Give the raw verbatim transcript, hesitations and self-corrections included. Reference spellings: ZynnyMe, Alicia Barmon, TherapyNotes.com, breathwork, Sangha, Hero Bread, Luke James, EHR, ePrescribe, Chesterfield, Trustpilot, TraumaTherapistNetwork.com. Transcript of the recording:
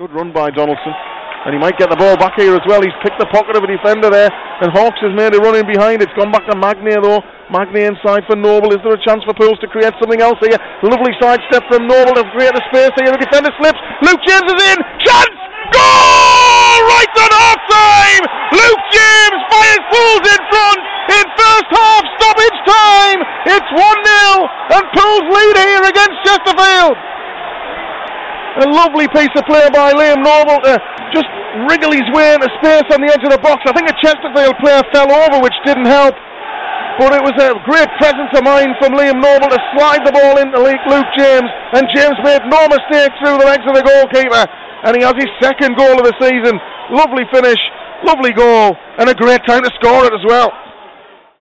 Good run by Donaldson. And he might get the ball back here as well. He's picked the pocket of a defender there. And Hawks has made a run in behind. It's gone back to Magnier though. Magnier inside for Noble. Is there a chance for Pools to create something else here? Lovely side step from Noble to create a space here. The defender slips. Luke James is in. Chance! Goal! Right on half time! Luke James fires Pools in front in first half stoppage time. It's one nil and Pools lead here against Chesterfield. A lovely piece of play by Liam Noble to just wriggle his way into space on the edge of the box. I think a Chesterfield player fell over, which didn't help. But it was a great presence of mind from Liam Noble to slide the ball into Luke James. And James made no mistake through the legs of the goalkeeper. And he has his second goal of the season. Lovely finish, lovely goal, and a great time to score it as well.